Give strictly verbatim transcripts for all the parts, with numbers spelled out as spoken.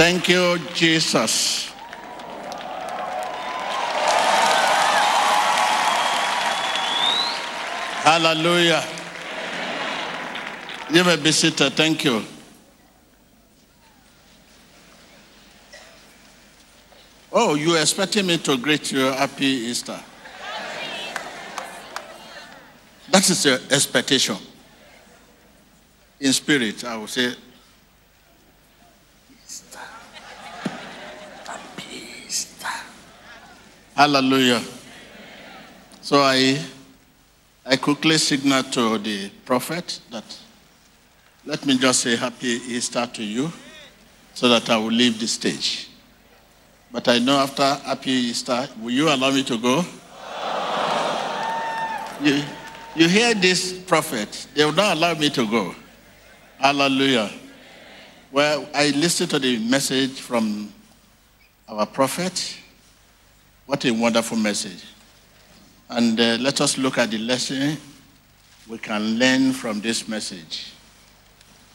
Thank you, Jesus. Hallelujah. You may be seated. Thank you. Oh, you were expecting me to greet you. Happy Easter. That is your expectation. In spirit, I will say, Easter. Happy Easter. Hallelujah. So I, I quickly signal to the prophet that let me just say Happy Easter to you so that I will leave the stage. But I know after Happy Easter, will you allow me to go? You, you hear this prophet, they will not allow me to go. Hallelujah. Well, I listened to the message from our prophet. What a wonderful message. And uh, let us look at the lesson we can learn from this message.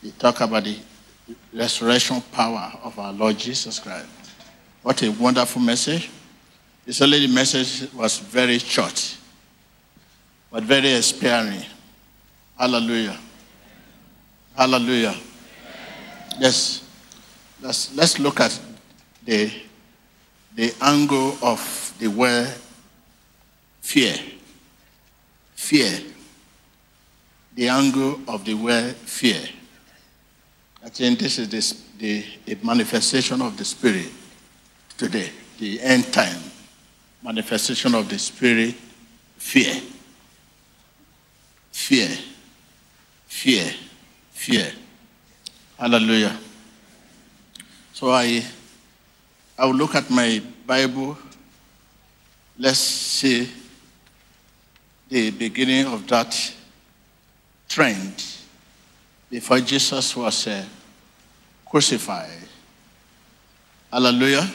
He talked about the resurrection power of our Lord Jesus Christ. What a wonderful message. This only message was very short, but very inspiring. Hallelujah. Hallelujah. Amen. Yes. Let's, let's look at the, the angle of the word fear. Fear. The angle of the word fear. I think this is the, the, the manifestation of the Spirit today. The end time manifestation of the Spirit. Fear. Fear. Fear. Fear. Hallelujah. So I I will look at my Bible. Let's see the beginning of that trend before Jesus was uh, crucified. Hallelujah.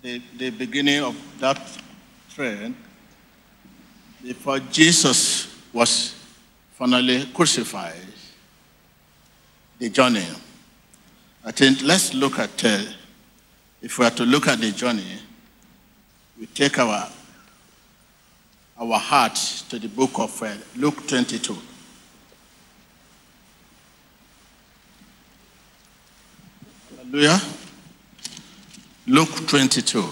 The, the beginning of that trend before Jesus was finally crucified, the journey. I think let's look at, uh, if we are to look at the journey, we take our our heart to the book of uh, Luke twenty-two. Hallelujah. Luke twenty-two.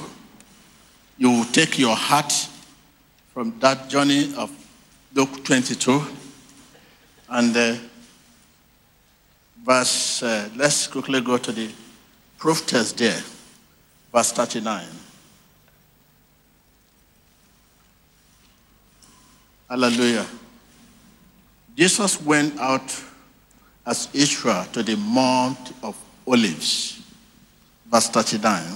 You will take your heart from that journey of Luke twenty-two. And uh, verse, uh, let's quickly go to the proof text there, verse thirty-nine. Hallelujah. Jesus went out as Israel to the Mount of Olives, verse thirty-nine,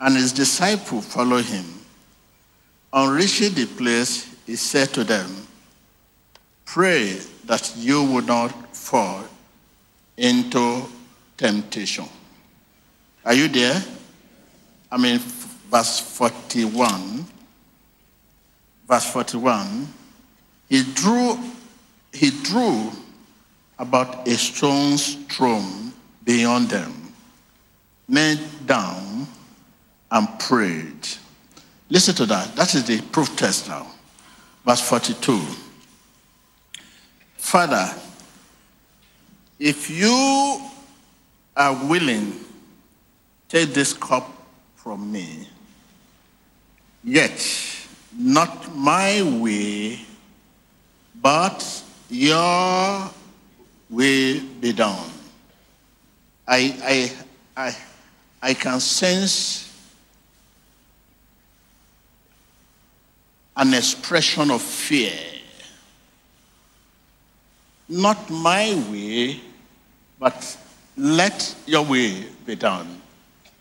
and his disciples followed him. On reaching the place, he said to them, "Pray that you will not fall into temptation." Are you there? I mean, verse forty-one. Verse forty-one. He drew, he drew about a stone's throw beyond them, knelt down and prayed. Listen to that. That is the proof text now. Verse forty-two. "Father, if you are willing, take this cup from me. Yet, not my way, but your will be done." I, I, I, I can sense an expression of fear. Not my way, but let your way be done.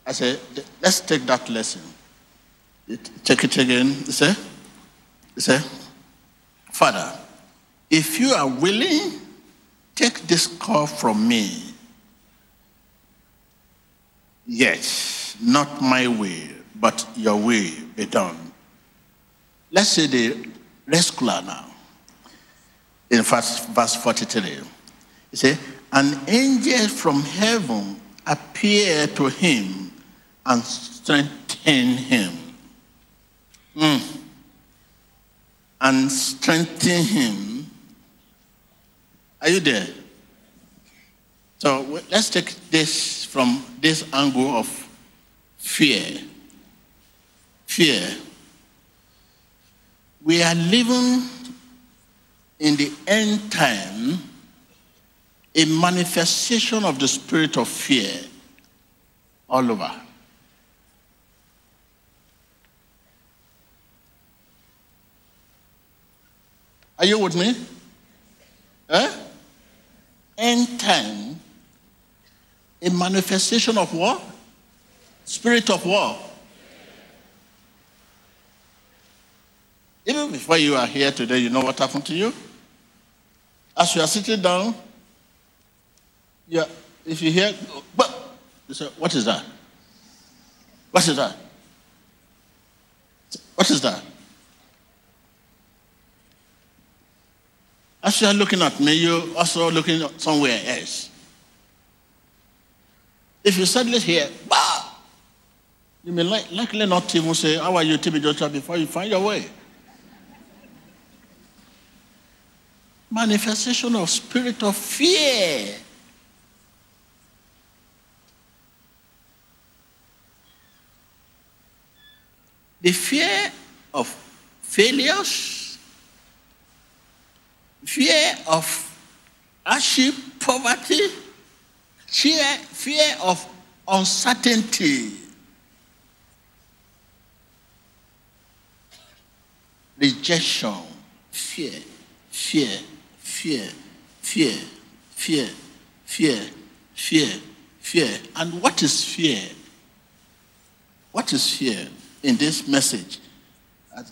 I say, let's take that lesson. Take it again. You say, you say, "Father, if you are willing, take this cup from me. Yes, not my way, but your way be done." Let's say the rescuer now. In verse forty-three, he said, an angel from heaven appeared to him and strengthened him. Mm. And strengthened him. Are you there? So let's take this from this angle of fear. Fear. We are living in the end time, a manifestation of the spirit of fear all over. Are you with me? Huh? End time, a manifestation of what? Spirit of what? Even before you are here today, you know what happened to you? As you are sitting down, you are, if you hear, but you say, what is that? What is that? What is that? As you are looking at me, you also looking somewhere else. If you suddenly hear, bah, you may like, likely not even say, how are you, T B. Joshua, before you find your way. Manifestation of spirit of fear. The fear of failures, fear of hardship, poverty, fear, fear of uncertainty, rejection, fear, fear. Fear, fear, fear, fear, fear, fear. And what is fear? What is fear in this message,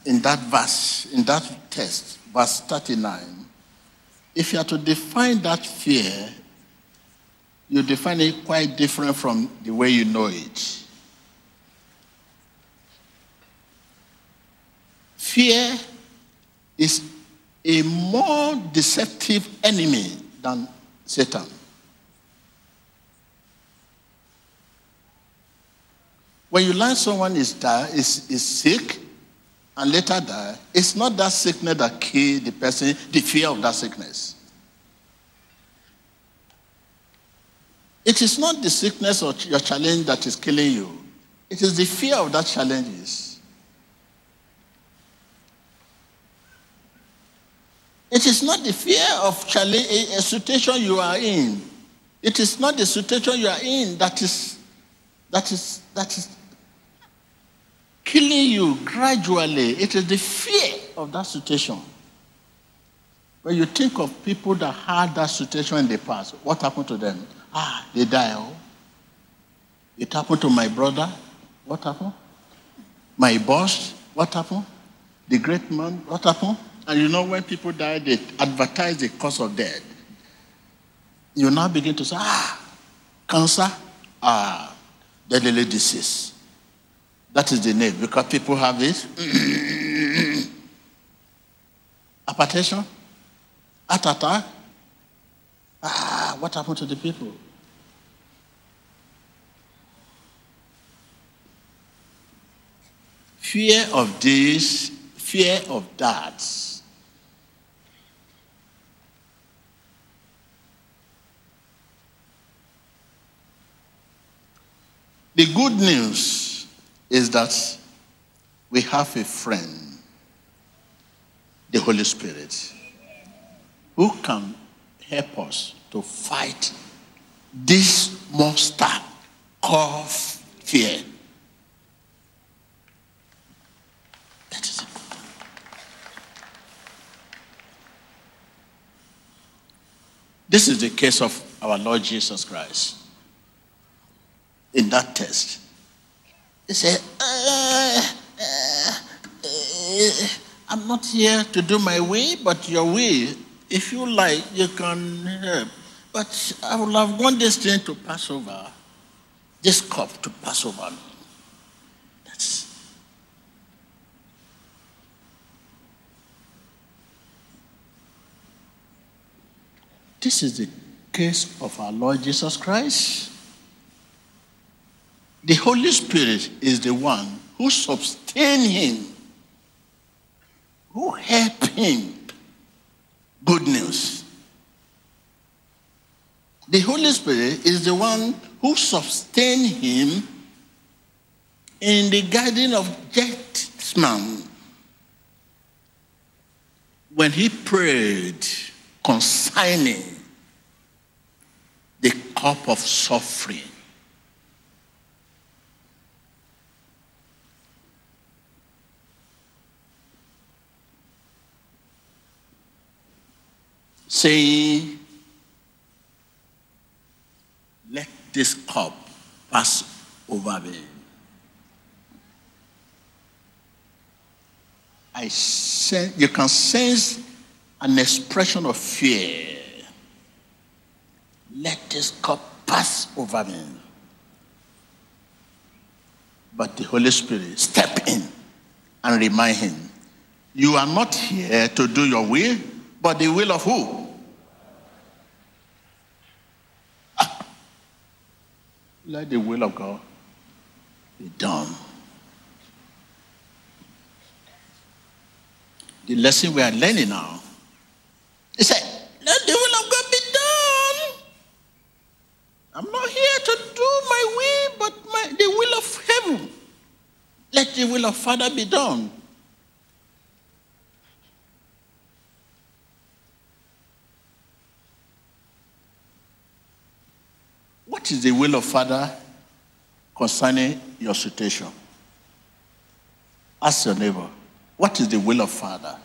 in that verse, in that text, verse thirty-nine? If you are to define that fear, you define it quite different from the way you know it. Fear is a more deceptive enemy than Satan. When you learn someone is, die, is, is sick and later die, it's not that sickness that kills the person, the fear of that sickness. It is not the sickness or your challenge that is killing you. It is the fear of that challenge. It is not the fear of challenge, a situation you are in. It is not the situation you are in that is that is that is killing you gradually. It is the fear of that situation. When you think of people that had that situation in the past, what happened to them? Ah, they died. It happened to my brother. What happened? My boss. What happened? The great man. What happened? And you know, when people die, they advertise the cause of death. You now begin to say, ah, cancer, ah, deadly disease. That is the name, because people have this. Hypertension, heart attack. Ah, what happened to the people? Fear of this, fear of that. The good news is that we have a friend, the Holy Spirit, who can help us to fight this monster called fear. That is it. This is the case of our Lord Jesus Christ. In that text, he said, uh, uh, uh, I'm not here to do my will, but your will. If you like, you can help. But I will have want this thing to pass over, this cup to pass over. That's. This is the showcase of our Lord Jesus Christ. The Holy Spirit is the one who sustains him, who helps him. Good news. The Holy Spirit is the one who sustains him in the garden of Gethsemane when he prayed concerning the cup of suffering. Saying, let this cup pass over me. I sense, you can sense an expression of fear. Let this cup pass over me. But the Holy Spirit step in and remind him, you are not here to do your will, but the will of who? Let the will of God be done. The lesson we are learning now, he said, let the will of God be done. I'm not here to do my will, but my, the will of heaven. Let the will of Father be done. What is the will of Father concerning your situation? Ask your neighbor, what is the will of Father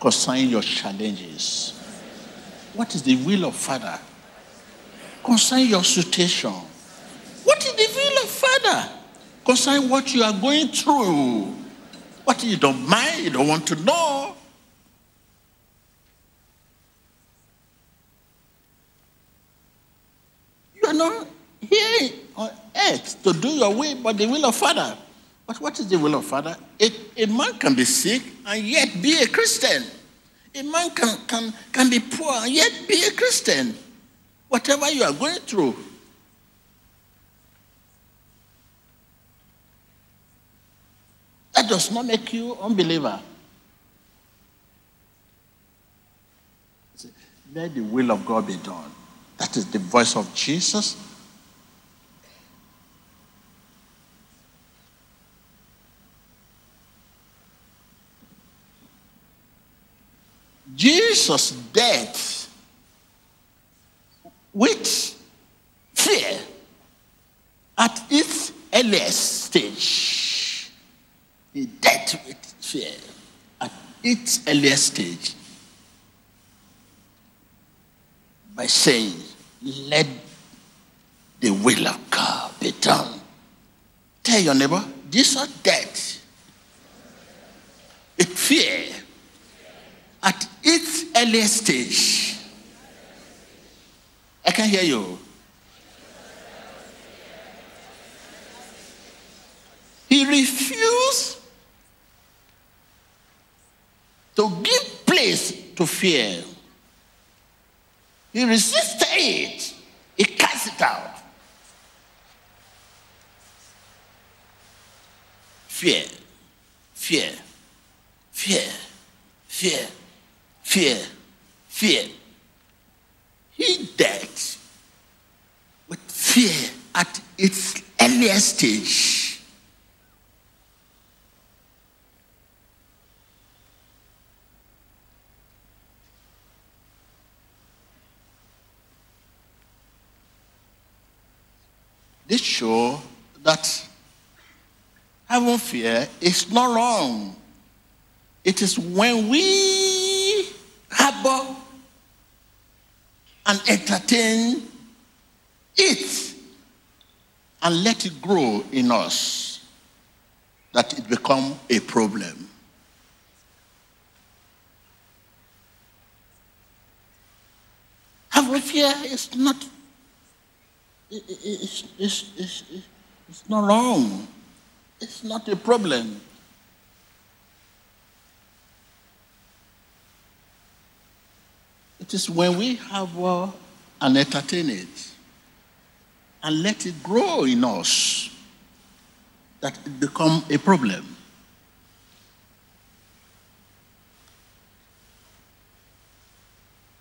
concerning your challenges? What is the will of Father concerning your situation? What is the will of Father concerning what you are going through? What you don't mind, you don't want to know. Not here on earth to do your will, but the will of Father. But what is the will of Father? It, a man can be sick and yet be a Christian. A man can, can, can be poor and yet be a Christian. Whatever you are going through. That does not make you an unbeliever. Let the will of God be done. That is the voice of Jesus. Jesus' death with fear at its earliest stage. He died with fear at its earliest stage by saying, let the will of God be done. Tell your neighbor, these are dead. It fear at its early stage. I can hear you. He refused to give place to fear. He resisted it. He cast it out. Fear, fear, fear, fear, fear, fear. He died with fear at its earliest stage. This shows that having fear is not wrong. It is when we harbor and entertain it and let it grow in us that it becomes a problem. Having fear is not It, it, it's, it's, it's, it's not wrong. It's not a problem. It It is when we have uh, and entertain it and let it grow in us that it become a problem.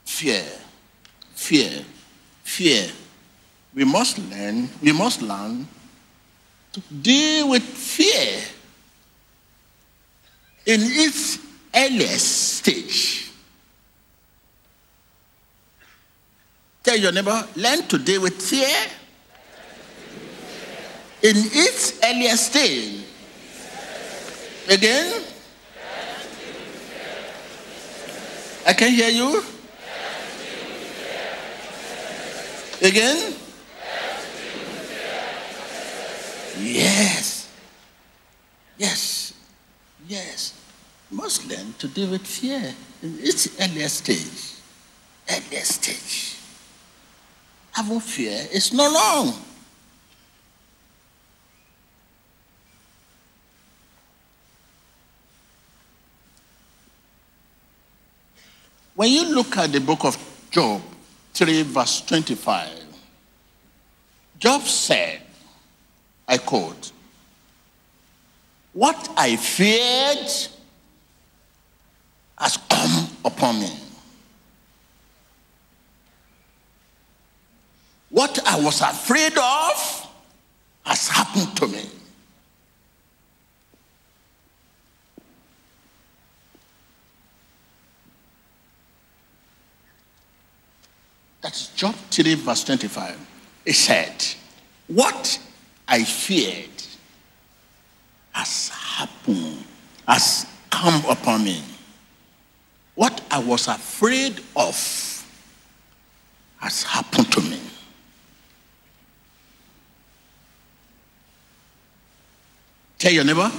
Fear, fear, fear. We must learn, we must learn to deal with fear in its earliest stage. Tell your neighbor, learn to deal with fear in its earliest stage. Again? I can hear you. Again? Yes. Yes. Yes. Must learn to deal with fear in its earlier stage. Earlier stage. Having fear is not wrong. When you look at the book of Job, three verse twenty-five. Job said, I quote, what I feared has come upon me. What I was afraid of has happened to me. That's Job three, verse twenty-five. It said, what I feared has happened, has come upon me. What I was afraid of has happened to me. Tell your neighbor,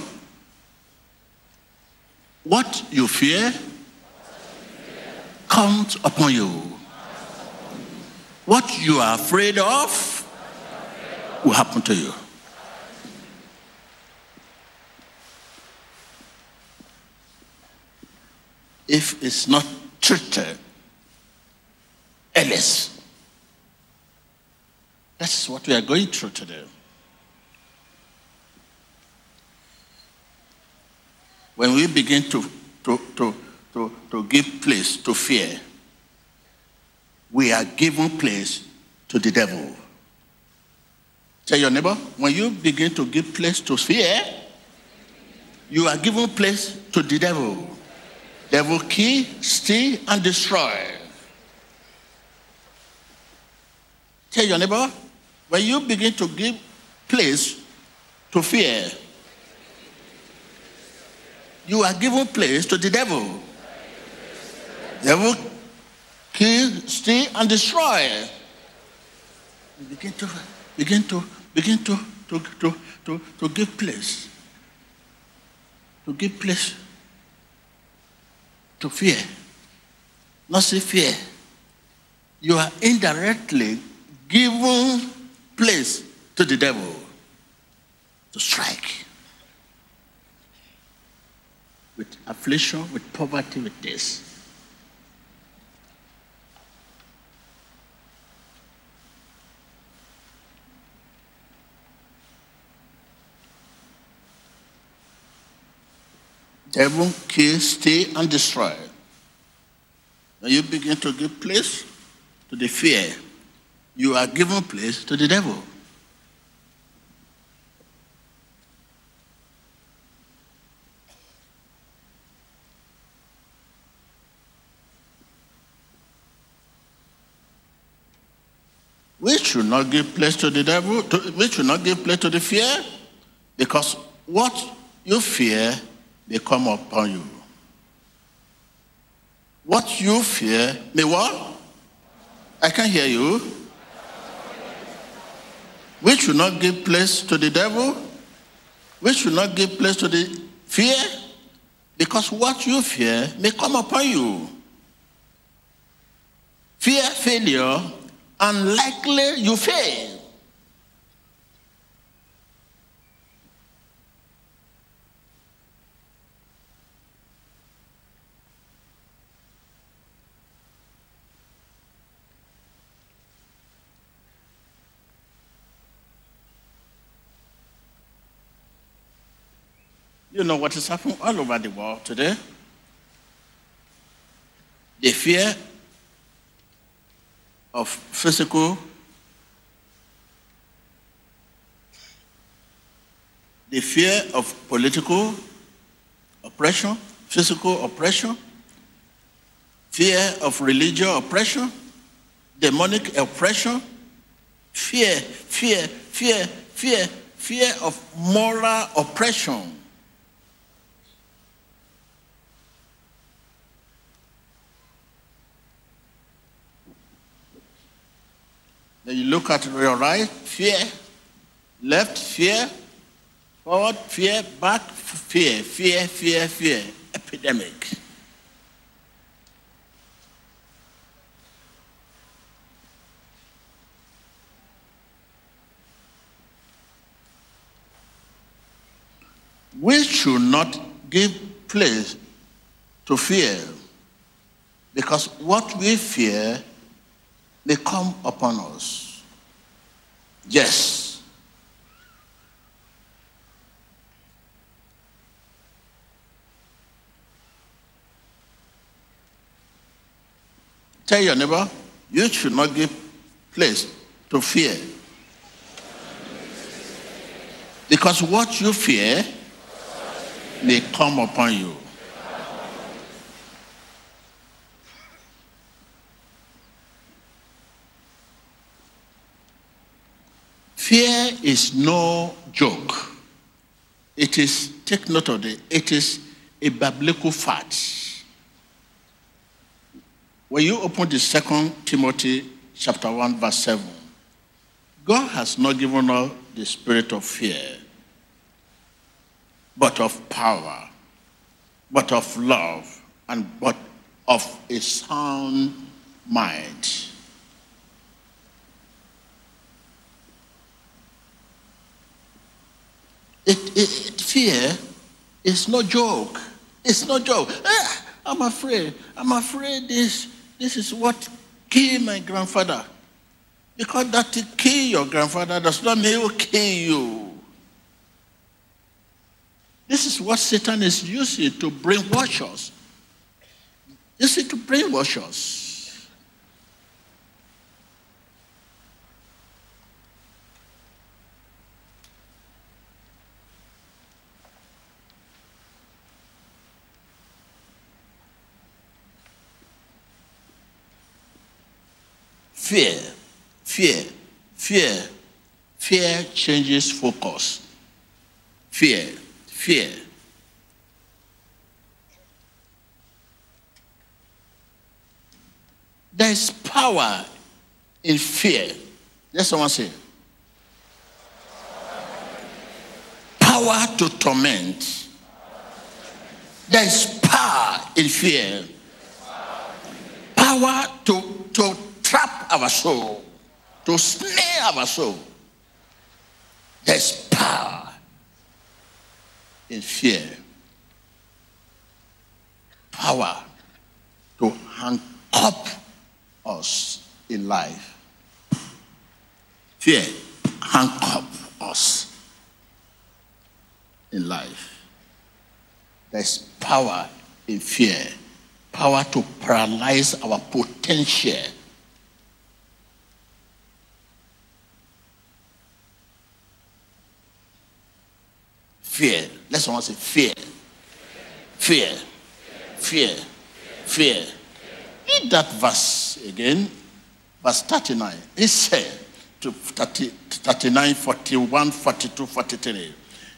what you fear comes upon you. What you are afraid of will happen to you. If it's not treated, else. That's what we are going through today. When we begin to, to, to, to, to give place to fear, we are giving place to the devil. Tell your neighbor, when you begin to give place to fear, you are giving place to the devil. Devil kill, steal, and destroy. Tell your neighbor, when you begin to give place to fear, you are giving place to the devil. Devil kill, steal, and destroy. Begin to begin to begin to to, to, to, to give place. To give place to fear. Not say fear. You are indirectly giving place to the devil to strike. With affliction, with poverty, with death. Devil, kill, steal, and destroy. When you begin to give place to the fear, you are giving place to the devil. We should not give place to the devil, to, we should not give place to the fear, because what you fear may come upon you. What you fear may what? I can hear you. We should not give place to the devil. We should not give place to the fear, because what you fear may come upon you. Fear failure, unlikely you fail. You know what is happening all over the world today. The fear of physical, the fear of political oppression, physical oppression, fear of religious oppression, demonic oppression, fear, fear, fear, fear, fear of moral oppression. Then you look at your right, fear, left, fear, forward, fear, back, fear, fear, fear, fear, epidemic. We should not give place to fear, because what we fear may come upon us. Yes. Tell your neighbor, you should not give place to fear, because what you fear may come upon you. Fear is no joke. It is, take note of it, it is a biblical fact. When you open the second Timothy chapter one, verse seven, God has not given us the spirit of fear, but of power, but of love, and but of a sound mind. It, it, it fear is no joke. It's no joke. Ah, I'm afraid. I'm afraid this, this is what killed my grandfather. Because that to kill your grandfather does not mean he will kill you. This is what Satan is using to brainwash us. Using to brainwash us. Fear, fear, fear, fear changes focus. Fear. Fear. There is power in fear. Let someone say, power to torment. There is power in fear. Power to, to trap our soul, to snare our soul. There is power in fear, power to handcuff us in life. Fear handcuff us in life. There's power in fear, power to paralyze our potential. Fear. Let someone say fear. Fear. Fear. Fear. Read that verse again. Verse thirty-nine. He said to thirty-nine, forty-one, forty-two, forty-three.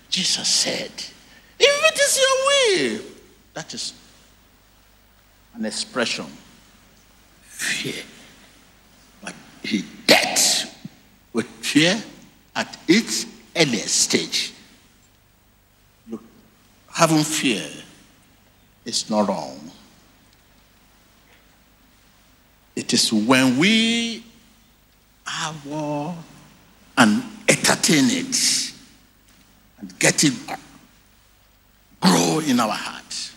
Jesus said, if it is your will. That is an expression. Fear. But he dealt with fear at its earliest stage. Having fear is not wrong. It is when we have war and entertain it and get it grow in our heart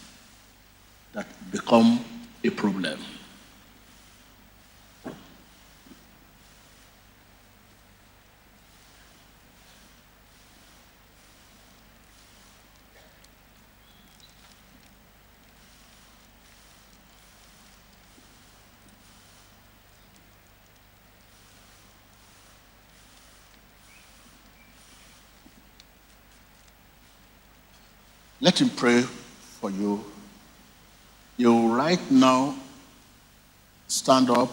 that become a problem. Let him pray for you. You right now stand up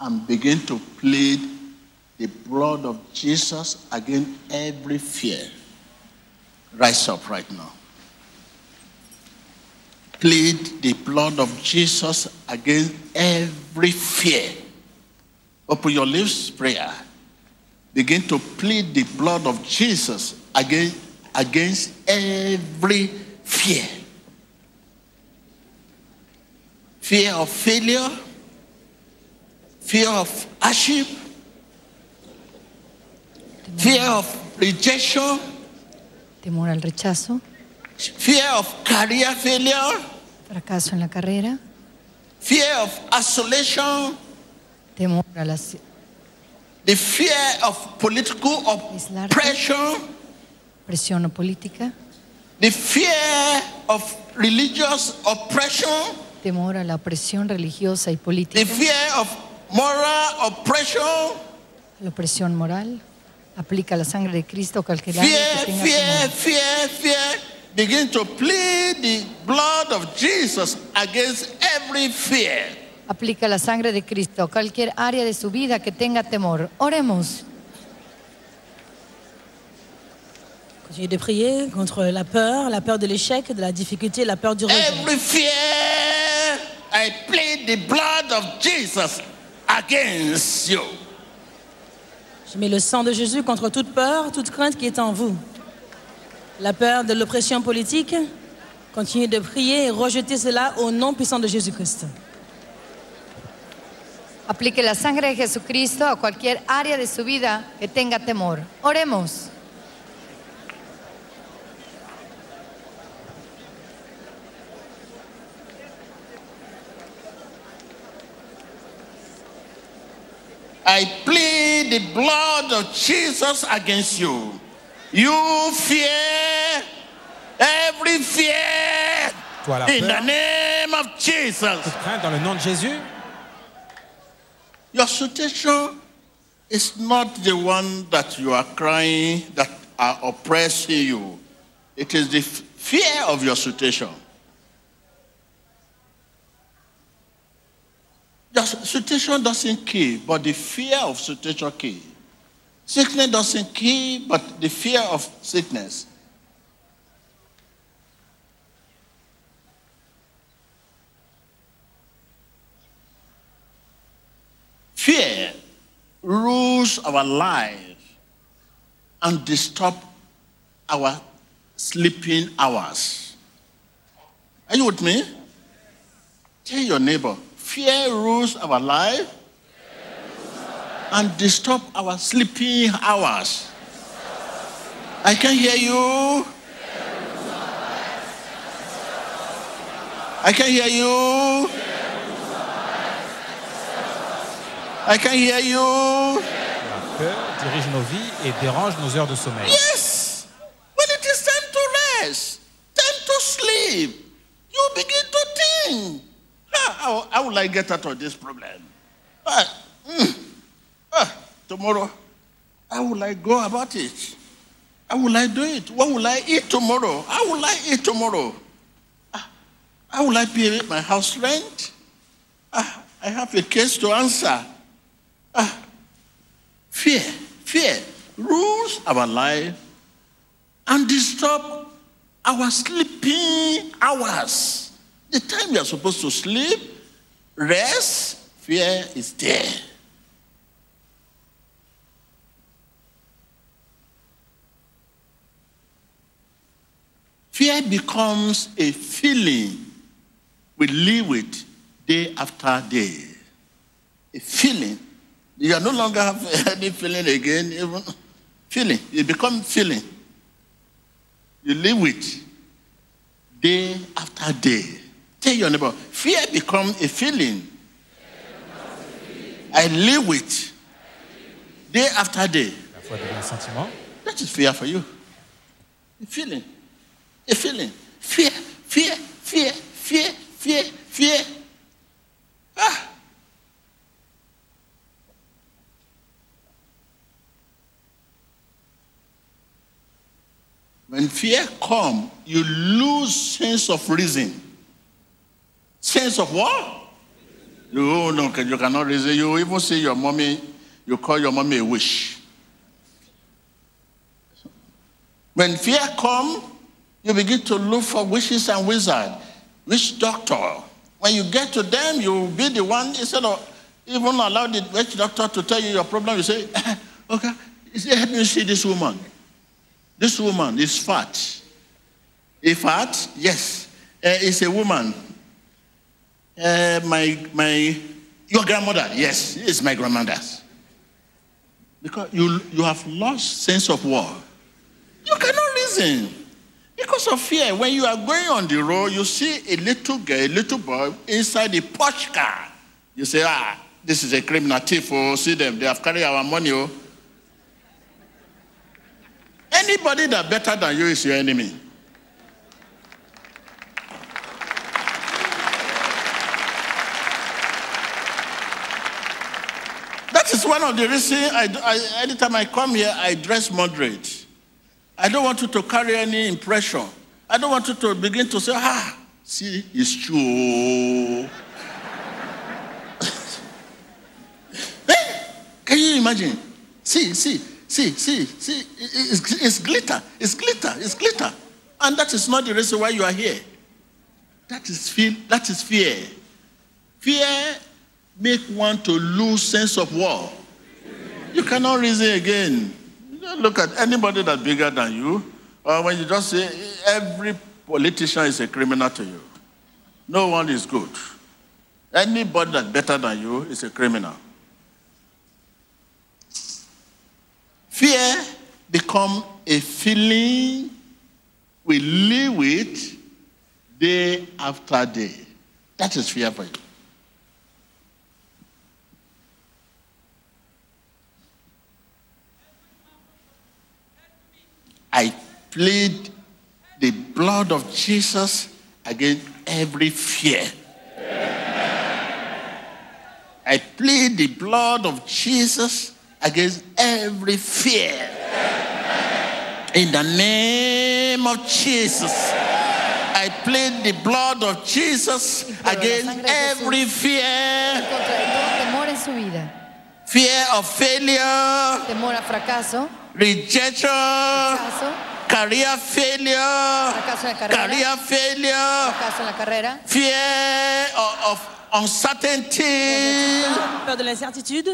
and begin to plead the blood of Jesus against every fear. Rise up right now. Plead the blood of Jesus against every fear. Open your lips, prayer. Begin to plead the blood of Jesus against, against every fear. Fear of failure, fear of hardship, fear of rejection, temor al rechazo, fear of career failure, fracaso en la carrera, fear of isolation, temor a la, the fear of political oppression, presión política, the fear of religious oppression, temor a la opresión religiosa y política, the fear of moral oppression, la opresión moral. Aplica la sangre de Cristo cualquier fear, que tenga fear, fear, fear. Begin to plead the blood of Jesus against every fear. Aplica la sangre de Cristo cualquier área de su vida que tenga temor. Oremos. Continuez de prier contre la peur, la peur de l'échec, de la difficulté, la peur du rejet. Every fear, I plead the blood of Jesus against you. Je mets le sang de Jésus contre toute peur, toute crainte qui est en vous. La peur de l'oppression politique, continuez de prier et rejetez cela au nom puissant de Jésus-Christ. Aplique la sangre de Jesucristo a cualquier área de su vida que tenga temor. Oremos. I plead the blood of Jesus against you. You fear, every fear, in the name of Jesus. Dans le nom de Jésus. Your situation is not the one that you are crying, that are oppressing you. It is the fear of your situation. The situation doesn't kill, but the fear of situation kills. Sickness doesn't kill, but the fear of sickness. Fear rules our life and disturbs our sleeping hours. Are you with me? Tell your neighbor. Fear rules our life, rules our life. And disturb our sleeping hours. I can hear you. I can hear you. I can hear you. La peur dirige nos vies et dérange nos heures de sommeil. Yes, when it is time to rest, time to sleep, you begin to think. How, how will I get out of this problem? Ah, mm, ah, tomorrow, how will I go about it? How will I do it? What will I eat tomorrow? How will I eat tomorrow? Ah, how will I pay my house rent? Ah, I have a case to answer. Ah, fear, fear rules our life and disturbs our sleeping hours. The time you are supposed to sleep, rest, fear is there. Fear becomes a feeling we live with day after day. A feeling. You are no longer have any feeling again, even feeling. You become feeling. You live with day after day. Tell your neighbor, fear becomes a feeling I live with day after day. That is fear for you. A feeling. A feeling. Fear, fear, fear, fear, fear, fear. Ah. When fear comes, you lose sense of reason. Sense of what? No, no, you cannot reason. You even say your mommy, you call your mommy a witch. When fear comes, you begin to look for witches and wizards. Witch doctor. When you get to them, you will be the one, instead of even allow the witch doctor to tell you your problem, you say, okay, help me see this woman. This woman is fat. Is fat? Yes. Uh, it's a woman. Uh, my, my, your grandmother? Yes, it's my grandmother's. Because you, you have lost sense of war. You cannot reason. Because of fear, when you are going on the road, you see a little girl, a little boy inside a Porsche car. You say, ah, this is a criminal thief. Oh, see them, they have carried our money. Oh. Anybody that better than you is your enemy. That is one of the reasons I, I, anytime I come here, I dress moderate. I don't want you to carry any impression. I don't want you to begin to say, ah, see, it's true. Hey, can you imagine? See, see, see, see, see, it's, it's glitter, it's glitter, it's glitter. And that is not the reason why you are here. That is fear. That is fear. Fear makes one to lose sense of war. You cannot reason again. Look at anybody that's bigger than you, or when you just say every politician is a criminal to you. No one is good. Anybody that's better than you is a criminal. Fear becomes a feeling we live with day after day. That is fear for you. I plead the blood of Jesus against every fear. Yeah. I plead the blood of Jesus against every fear. Yeah. In the name of Jesus. Yeah. I plead the blood of Jesus against every fear. Fear of failure. Temor a fracaso. Rejection, rechazo, career failure, carrera, career failure, carrera, fear of, of uncertainty, peur de l'incertitude.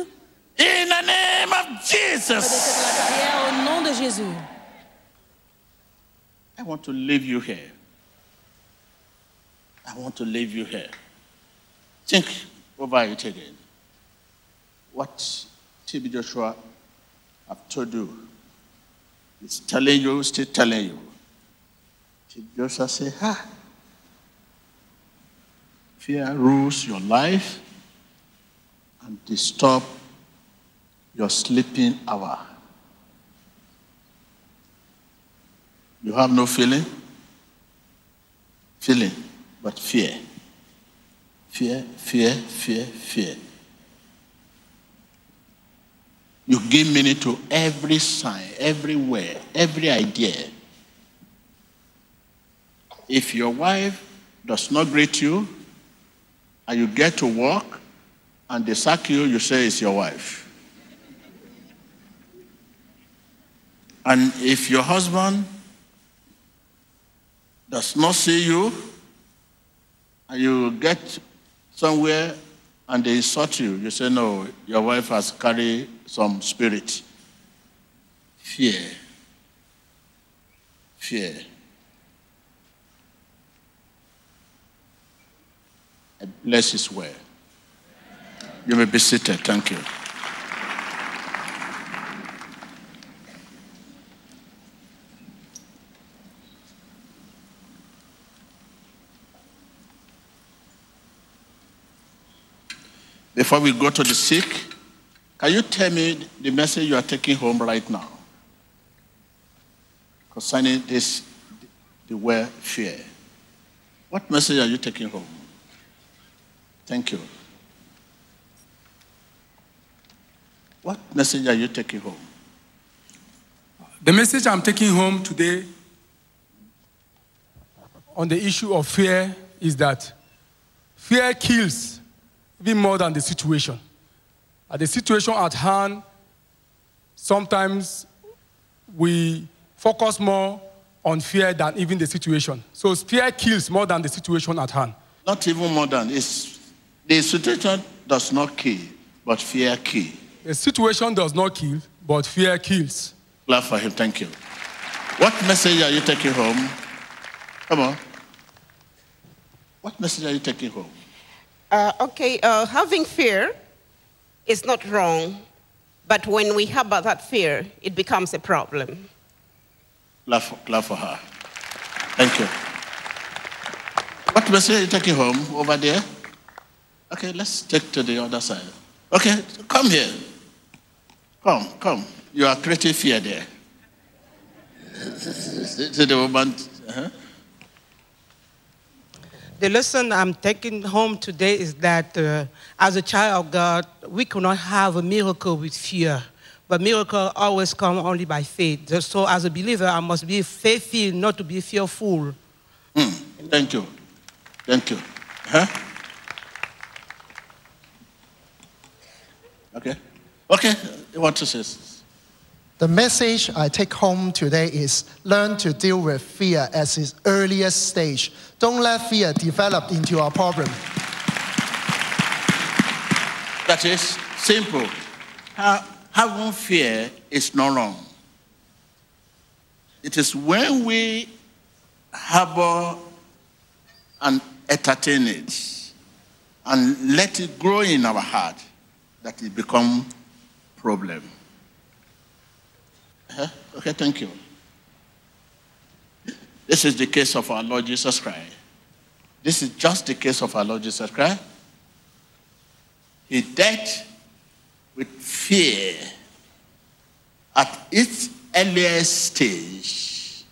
In the name of Jesus. Au nom de Jésus. I want to leave you here. I want to leave you here. Think over it again. What T B Joshua I've told you. It's telling you, still telling you. Joshua said, ha. Fear rules your life and disturbs your sleeping hour. You have no feeling? Feeling, but fear. Fear, fear, fear, fear. You give meaning to every sign, everywhere, every idea. If your wife does not greet you, and you get to work, and they sack you, you say it's your wife. And if your husband does not see you, and you get somewhere, and they insult you, you say, no, your wife has carried some spirit. Fear. Fear. I bless his word. You may be seated. Thank you. Before we go to the sick, can you tell me the message you are taking home right now concerning this, the word fear? What message are you taking home? Thank you. What message are you taking home? The message I'm taking home today on the issue of fear is that fear kills even more than the situation. At the situation at hand, sometimes we focus more on fear than even the situation. So fear kills more than the situation at hand. Not even more than. It's, the situation does not kill, but fear kills. The situation does not kill, but fear kills. Clap for him. Thank you. What message are you taking home? Come on. What message are you taking home? Uh, okay, uh, having fear is not wrong, but when we harbor that fear, it becomes a problem. Clap for, clap for her. Thank you. What message are you taking home over there? Okay, let's take to the other side. Okay, come here. Come, come. You are creating fear there. To the woman. Uh-huh. The lesson I'm taking home today is that uh, as a child of God, we cannot have a miracle with fear. But miracle always come only by faith. So as a believer, I must be faithful, not to be fearful. Mm. Thank you. Thank you. Huh? Okay. Okay. What is this? The message I take home today is learn to deal with fear at its earliest stage. Don't let fear develop into a problem. That is simple. Uh, having fear is not wrong. It is when we harbor and entertain it and let it grow in our heart that it becomes a problem. Huh? Okay, thank you. This is the case of our Lord Jesus Christ. This is just the case of our Lord Jesus Christ. He died with fear at its earliest stage.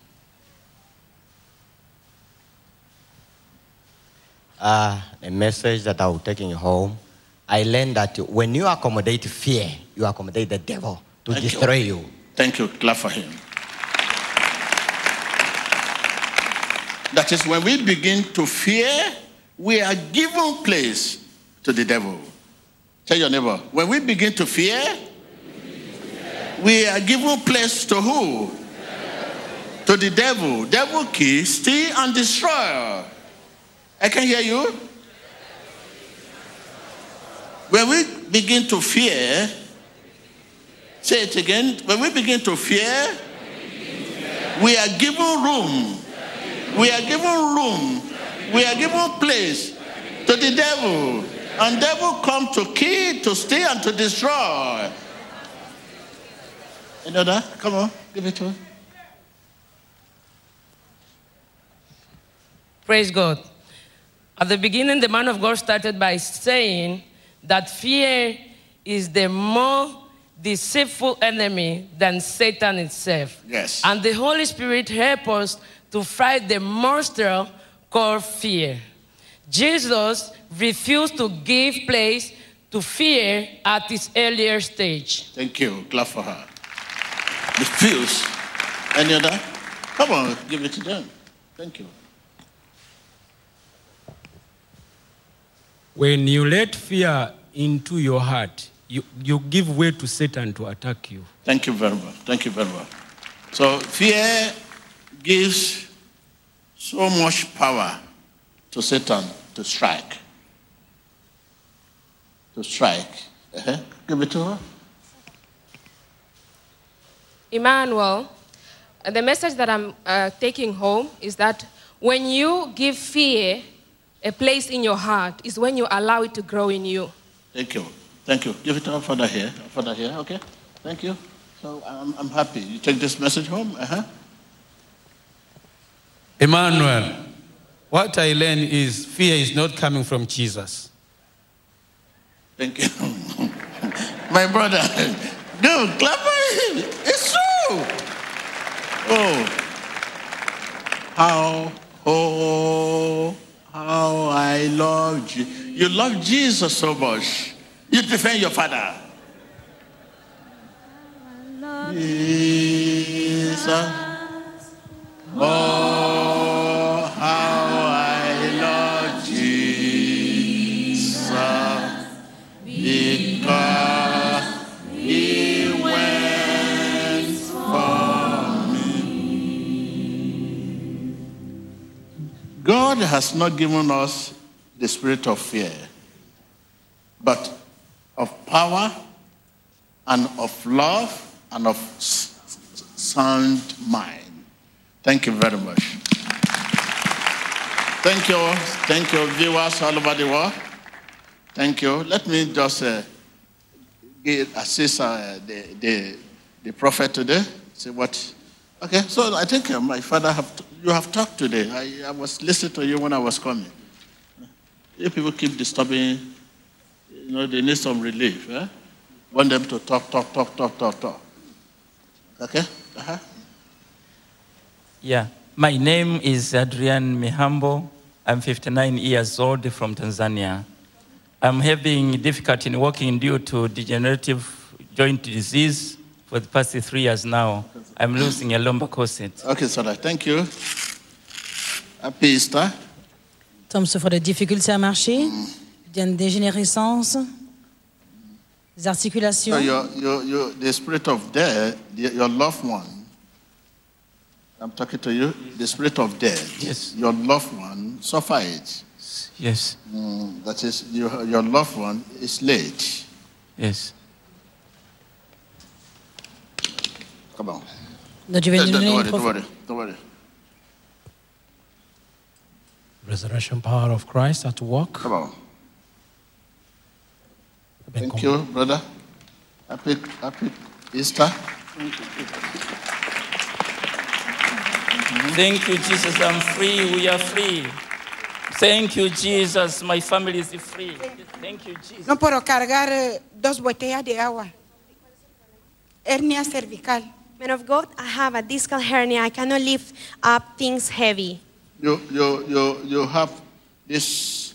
Uh, a message that I will take home. I learned that when you accommodate fear, you accommodate the devil to Thank destroy you. you. Thank you. Clap for him. That is when we begin to fear, we are given place to the devil. Tell your neighbor, when we begin to fear, we are given place to who? To the devil. Devil kills, steal, and destroy. I can hear you. When we begin to fear, say it again. When we begin to fear, we are given room. We are given room. We are given place to the devil. And devil comes to kill, to steal, and to destroy. You know that? Come on, give it to us. Praise God. At the beginning, the man of God started by saying that fear is the more deceitful enemy than Satan itself. Yes. And the Holy Spirit helps us to fight the monster called fear. Jesus refused to give place to fear at its earlier stage. Thank you. Clap for her. Refuse. Any other? Come on, give it to them. Thank you. When you let fear into your heart, you, you give way to Satan to attack you. Thank you very much. Thank you very much. So fear gives so much power to Satan to strike. To strike. Uh-huh. Give it to her. Emmanuel, the message that I'm uh, taking home is that when you give fear a place in your heart is when you allow it to grow in you. Thank you. Thank you. Give it up further here. Further here. Okay. Thank you. So I'm, I'm happy. You take this message home. Uh-huh. Emmanuel, what I learned is fear is not coming from Jesus. Thank you. My brother. No, clap for him. It's true. Oh. How, oh. How I love you. You love Jesus so much. You defend your father. Jesus. Oh, how. has not given us the spirit of fear, but of power and of love and of sound mind. Thank you very much. Thank you. Thank you, viewers all over the world. Thank you. Let me just uh, give, assist uh, the, the, the prophet today. Say what? Okay, so I think uh, my father, have t- you have talked today. I, I was listening to you when I was coming. If people keep disturbing, you know, they need some relief. Eh? Want them to talk, talk, talk, talk, talk, talk. Okay? Uh-huh. Yeah. My name is Adrian Mihambo. I'm fifty-nine years old from Tanzania. I'm having difficulty in walking due to degenerative joint disease for the past three years now. I'm losing a lumbar facet. Okay, Sarah, thank you. Happy Easter. Tom souffre de difficultés à marcher, d'une dégénérescence, des articulations. So your, your, your, the spirit of death, your loved one, I'm talking to you, the spirit of death, yes. Your loved one, suffer it. Yes. Mm, that is, your, your loved one is late. Yes. Come on. No, do you don't, don't, worry, don't worry, don't worry. Resurrection power of Christ at work. Come on. Thank Come. you, brother. Happy, happy Easter. Mm-hmm. Thank you, Jesus. I'm free. We are free. Thank you, Jesus. My family is free. Thank you, Jesus. No puedo cargar dos botellas de agua. Hernia cervical. Man of God, I have a discal hernia. I cannot lift up things heavy. You, you, you, you have this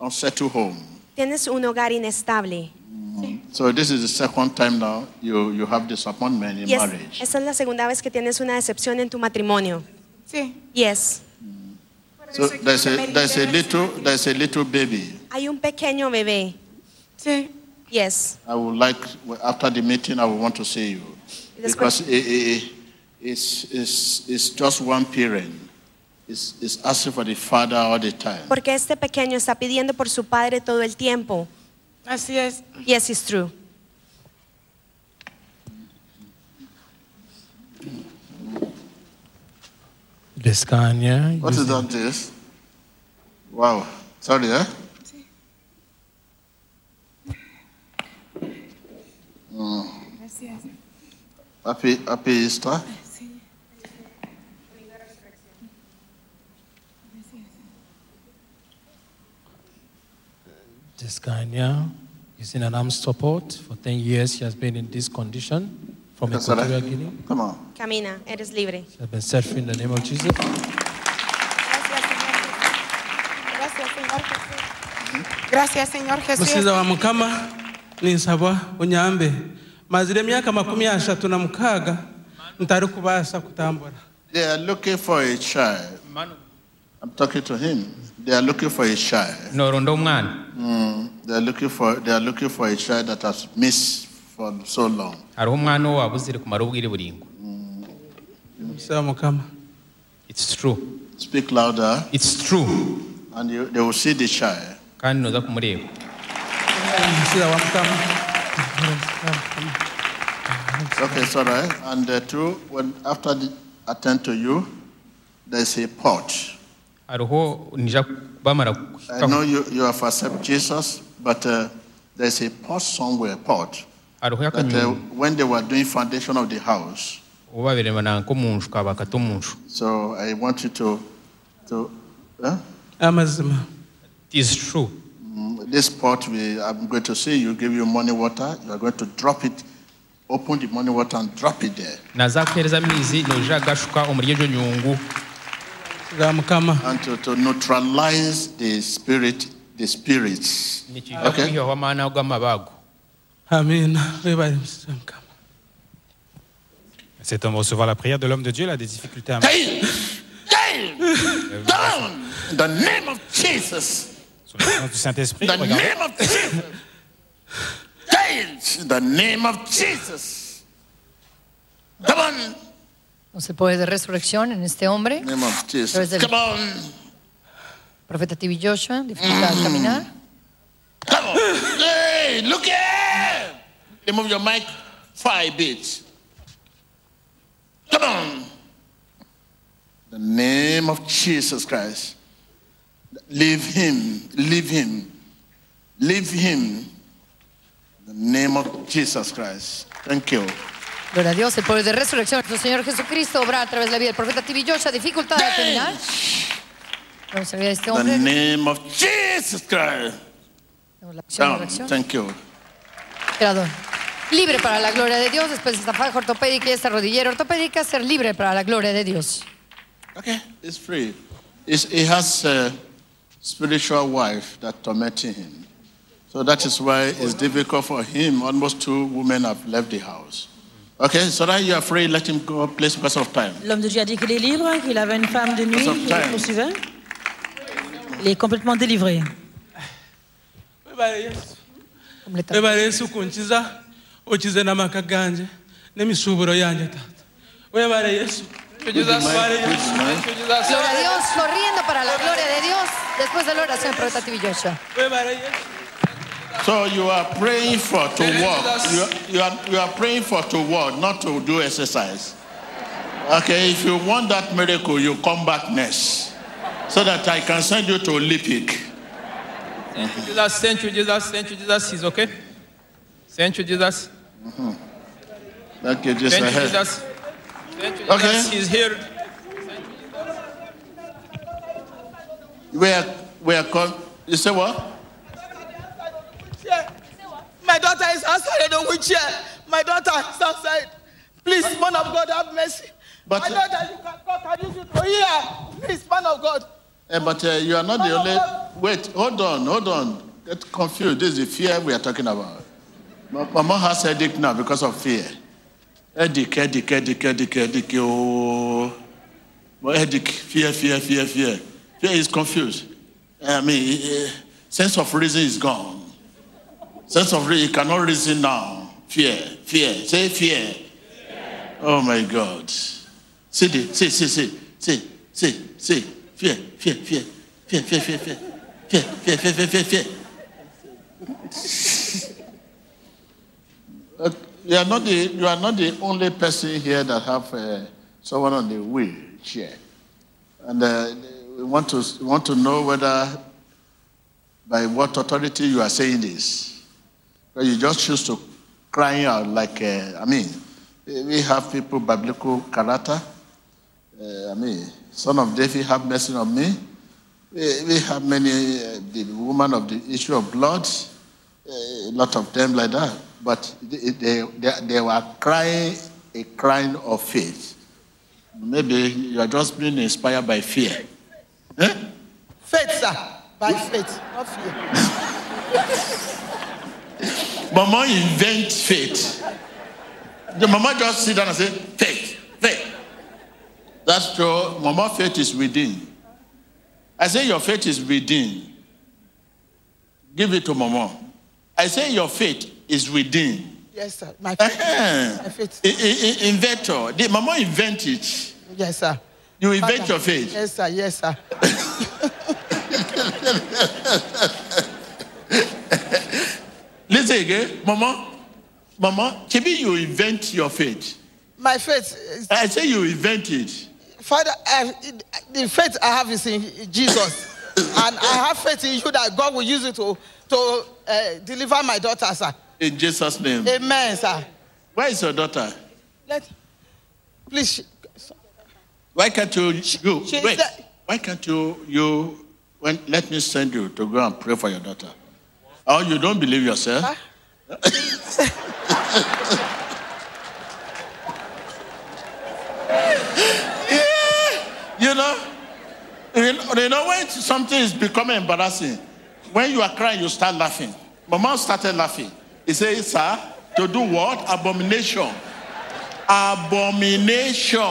unsettled home. Tienes un hogar inestable. Mm-hmm. So this is the second time now you, you have disappointment in yes. marriage. Esa es la segunda vez que tienes una decepción en tu matrimonio. Sí. Yes. Mm-hmm. So there's a, there's a little there's a little baby. Hay un pequeño bebé. Sí. Yes. I would like, after the meeting, I would want to see you. Because it, it, it's, it's, it's just one parent. It's, it's asking for the father all the time. Porque este pequeño está pidiendo por su padre todo el tiempo. Así es. Yes, it's true. This can, yeah. What is that, this? Wow. Sorry, eh? Mm. Happy, happy Easter. This Kenya is in an arm support for ten years. She has been in this condition from Equatorial Guinea. Come on. Camina, eres libre. She has been set free in the name of Jesus. Gracias, Señor Jesús. They are looking for a child. I'm talking to him. They are looking for a child. Mm, they are looking for they are looking for a child that has missed for so long. Mm. It's true. Speak louder. It's true. And you, they will see the child. Okay, so right. And uh, two, when after the attend to you, there's a pot. I know you, you have accepted Jesus, but uh, there's a pot somewhere, pot. That, uh, when they were doing foundation of the house. So I want you to, to huh? It is true. This pot, we, I'm going to say, you give you money water, you are going to drop it, open the money water and drop it there. And to, to neutralize the spirit, the spirits. Okay? Amen. Cet homme recevant la prière de l'homme de Dieu, il a des difficultés à marcher. In the name of Jesus. The name of Jesus. The name of Jesus. Come on. No se puede de resurrección en este hombre. Name of Jesus. Come on. Profeta T B Joshua, dificultad mm. caminar. Come on. Hey, look here! Remove your mic five bits. Come on. The name of Jesus Christ. Leave him. Leave him. Leave him. The name of Jesus Christ. Thank you. Gloria a Dios, el poder de resurrección de nuestro Señor Jesucristo obra a través de la vida del profeta T B Joshua. Dificultad de caminar. Vamos a ver a este hombre. The name of Jesus Christ. La acción, la Thank you. Creador. Libre para la gloria de Dios. Después de esta faja ortopédica y esta rodillera ortopédica, ser libre para la gloria de Dios. Okay, it's free. It's, he has a spiritual wife that tormented him. So that is why it's difficult for him. Almost two women have left the house. Okay, so that you are free, let him go place because of time. L'homme de Dieu a dit qu'il est libre, qu'il avait une femme de nuit qui le poursuivait. Il est complètement délivré. Gloria a Dios, corriendo para la gloria de Dios después de la oración profeta T B Joshua. So you are praying for to walk. You are, you are, you are praying for to walk, not to do exercise. Okay, if you want that miracle, you come back next, so that I can send you to Olympic. Thank you, Jesus. Thank you, Jesus. Thank you, Jesus. He's okay. Thank you, Jesus. Mm-hmm. Thank you, Jesus. Thank you, Jesus. Thank you, Jesus. Okay. He's here. We are, we are called. You say what? My daughter is outside the wheelchair. My daughter is outside. Please, man of God, have mercy. But I know that you can God can use you to hear. Please, man of God. Yeah, but uh, you are not the only... Wait, hold on, hold on. Get confused. This is the fear we are talking about. Mama has headache now because of fear. Headache, headache, headache, headache, headache. Oh. Headache, fear, fear, fear, fear. Fear is confused. I mean, sense of reason is gone. Sense of reason, you cannot reason now. Fear, fear. Say fear. Fear. Oh, my God. See, see, see, see, see, see, see. Fear, fear, fear, fear, fear, fear, fear, fear, fear, fear, fear, fear, fear. You are not the you are not the only person here that have uh, someone on the wheelchair, and uh, we want to we want to know whether by what authority you are saying this. Because you just choose to cry out like uh, I mean, we have people biblical character. Uh, I mean, son of David, have mercy on me. We, we have many, uh, the woman of the issue of blood, uh, a lot of them like that. But they, they, they were crying a crying of faith. Maybe you are just being inspired by fear. Huh? Faith, sir. By faith, not fear. Mama invents faith. The mama just sit down and say, faith, faith. That's true. Mama, faith is within. I say your faith is within. Give it to Mama. I say your faith is within. Yes, sir. My faith. Uh-huh. My faith. I, I, inventor. The Mama invent it. Yes, sir. You invent Father. Your faith. Yes, sir. Yes, sir. Listen again, Mama. Mama, Chibi, you invent your faith. My faith. Is... I say you invent it. Father, I, the faith I have is in Jesus, and I have faith in you that God will use it to to uh, deliver my daughter, sir. In Jesus' name. Amen, sir. Where is your daughter? Let, please. Why can't you? you she, wait. That... Why can't you? You when, let me send you to go and pray for your daughter. Oh, you don't believe yourself? Huh? You know, you know when something is becoming embarrassing, when you are crying, you start laughing. Mama started laughing. He said, sir, to do what? Abomination. Abomination.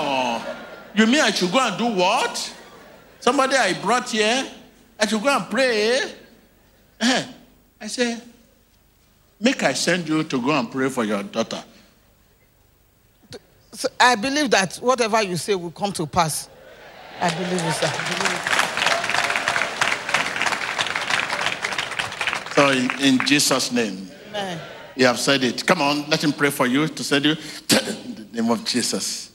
You mean I should go and do what? Somebody I brought here, I should go and pray. I said, make I send you to go and pray for your daughter. So I believe that whatever you say will come to pass. I believe it, sir. I believe it. So in, in Jesus' name. Amen. You have said it. Come on, let him pray for you to send you. In the name of Jesus.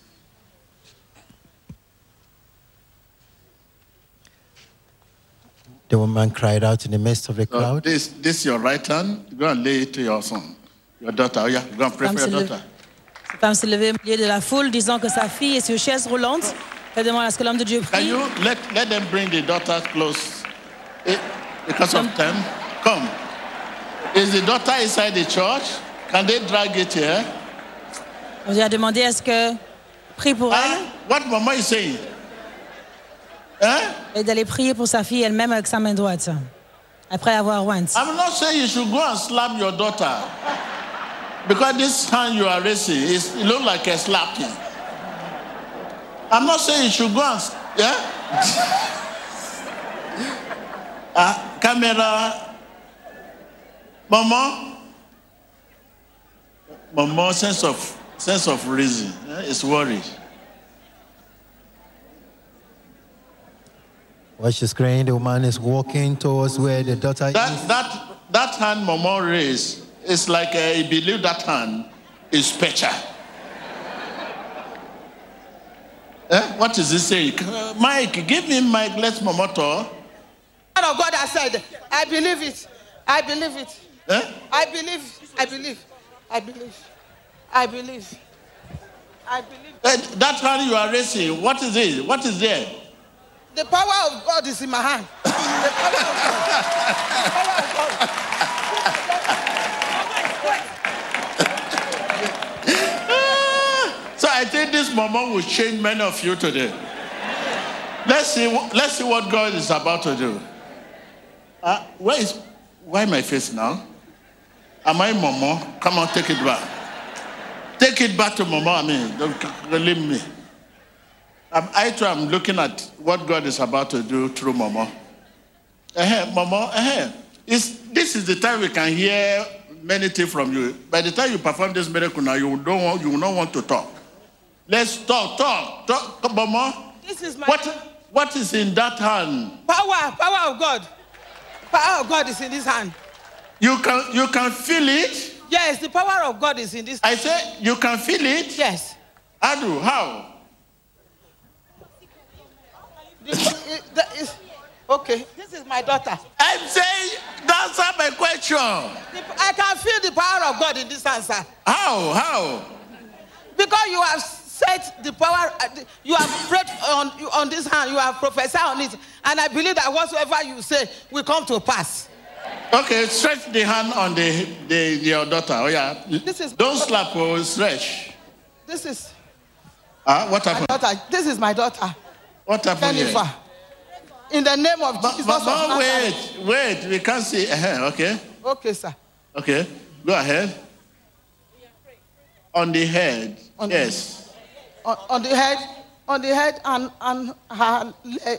The woman cried out in the midst of the so crowd. This, this is your right hand. Go and lay it to your son, your daughter. Oh, yeah. Go and pray for your daughter. Cette femme s'est levée au milieu de la foule, disant que sa fille est sur chaise roulante. Elle demande à ce que l'homme de Dieu prie. Can you let, let them bring the daughter close? It, because of time. Come. Is the daughter inside the church? Can they drag it here? On lui a demandé est-ce que prie pour ah, elle. What mama is saying? Hein? Et d'aller prier pour sa fille elle-même avec sa main droite. Après avoir once. I'm not saying you should go and slap your daughter. Because this hand you are raising, is, it looks like a slapping. I'm not saying you should go and... Yeah? uh, camera... Mama... Mama, sense of, sense of reason uh, is worried. While she's crying, the woman is walking towards where the daughter that, is. That, that hand Mama raised, it's like I believe that hand is better. Eh? What is he saying? Uh, Mike, give me Mike, let's Mama talk. Oh, God, I said, I believe it. I believe it. Eh? I believe. I believe. I believe. I believe. I believe. Uh, that hand you are raising, what is it? What is there? The power of God is in my hand. The power of God. The power of God. I think this moment will change many of you today. Let's see, let's see what God is about to do. Uh, where is, why my face now? Am I Mama? Come on, take it back. Take it back to Mama, I mean, don't leave me. I'm, I too am looking at what God is about to do through Mama. Uh-huh, Mama, uh-huh. It's, this is the time we can hear many things from you. By the time you perform this miracle now, you don't want, you will not want to talk. Let's talk, talk, talk, Mama. This is my. What, what is in that hand? Power, power of God. Power of God is in this hand. You can, you can feel it. Yes, the power of God is in this. I say you can feel it. Yes. Adu, how? This, that is, okay, this is my daughter. I'm saying that's not my question. I can feel the power of God in this answer. How? How? Because you have. Set the power, you have prayed on, on this hand, you have prophesied on it, and I believe that whatsoever you say will come to pass. Okay, stretch the hand on the, the your daughter. Oh yeah. This is Don't slap or stretch. This is. Ah, uh, what happened? My daughter. This is my daughter. What happened? Jennifer. Here? In the name of but, Jesus. But, but of wait, wait, we can't see. Uh-huh, okay. Okay, sir. Okay, go ahead. On the head. On yes. The head. On, on the head, on the head and, and her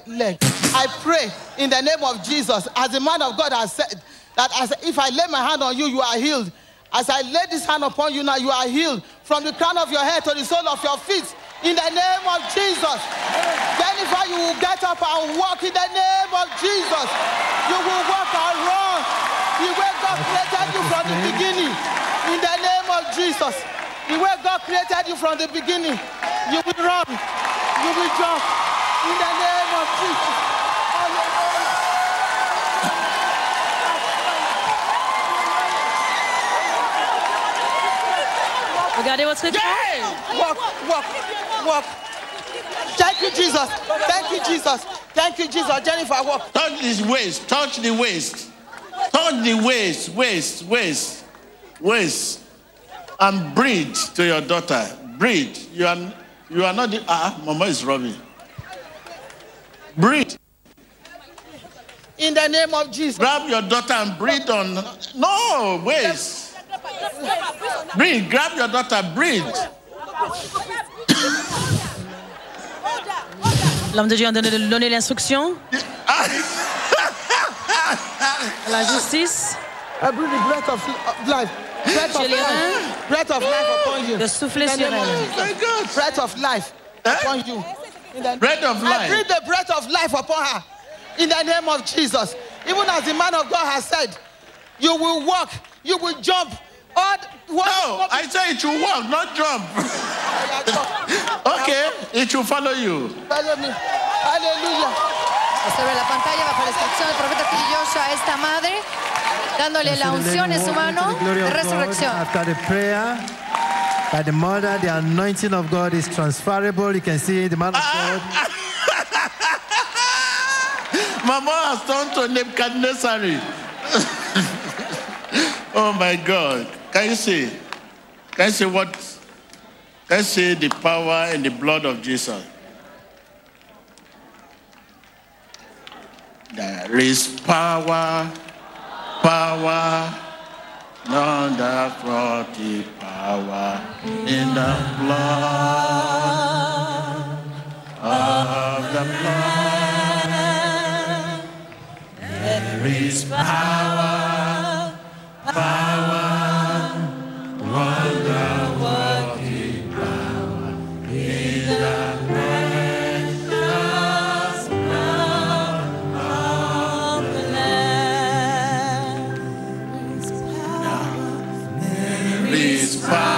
leg. I pray in the name of Jesus, as the man of God has said, that as if I lay my hand on you, you are healed. As I lay this hand upon you now, you are healed. From the crown of your head to the sole of your feet. In the name of Jesus. Jennifer, you will get up and walk in the name of Jesus. You will walk and run. The way God created you from the beginning. In the name of Jesus. The way God created you from the beginning, you will run, you will jump, in the name of Jesus. Regardez votre époux. Walk, walk, walk. Thank you, Jesus. Thank you, Jesus. Thank you, Jesus. Jennifer, walk. Touch his waist. Touch the waist. Touch the waist, waist, waist, waist. And breathe to your daughter. Breathe. You are, you are not the... Ah, Mama is rubbing. Breathe. In the name of Jesus. Grab your daughter and breathe on... No, wait. Breathe. Grab your daughter. Breathe. L'homme de Dieu a donné l'instruction. La justice. I breathe the breath of life. Breath of life. Breath of life upon you. The souffle sur elle. Breath of life upon you. Breath of life. I breathe the breath of life upon her. In the name of Jesus. Even as the man of God has said, You will walk. You will jump. All the, what, no, what I say it will walk, not jump. Okay, it will follow you. Follow me. Hallelujah. Sobre la pantalla, bajo la instrucción del profeta T B. Joshua, a esta madre, dándole la unción en su mano de resurrección. After the prayer, by the mother, the anointing of God is transferable. You can see the man of God. Mama has turned to Nebuchadnezzar. Oh my God. Can you see? Can you see what? Can you see the power in the blood of Jesus? There is power, power, none that brought the power in the blood of the blood. There is power, power, wonder working power in the precious blood of the Lamb. There is power.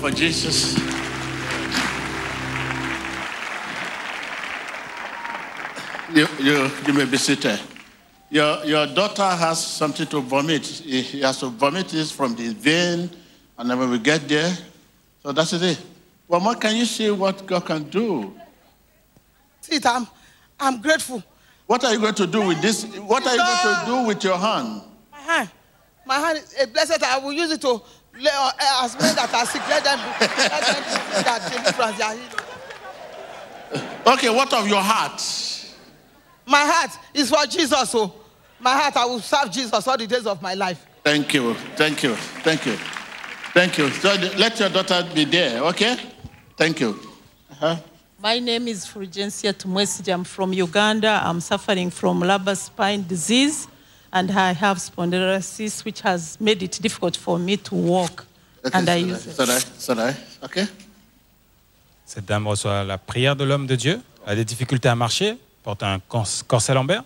For Jesus. You, you, you may be seated. Your, your daughter has something to vomit. He has to vomit this from the vein, and then when we get there, so that's it. Well, Mama, can you see what God can do? See, I'm, I'm grateful. What are you going to do with this? What are you going to do with your hand? My hand. My hand is a blessed. I will use it to. As men that are sick, let them be. Okay, what of your heart? My heart is for Jesus. So, my heart, I will serve Jesus all the days of my life. Thank you, thank you, thank you, thank you. So, let your daughter be there, okay? Thank you. Uh-huh. My name is Frujensia Tumwesidi. I'm from Uganda. I'm suffering from lumbar spine disease. And I have spondylosis, which has made it difficult for me to walk. Okay, and I use it. Sorry, okay. Cette dame reçoit la prière de l'homme de Dieu, a des difficultés à marcher, porte un cancer lombaire.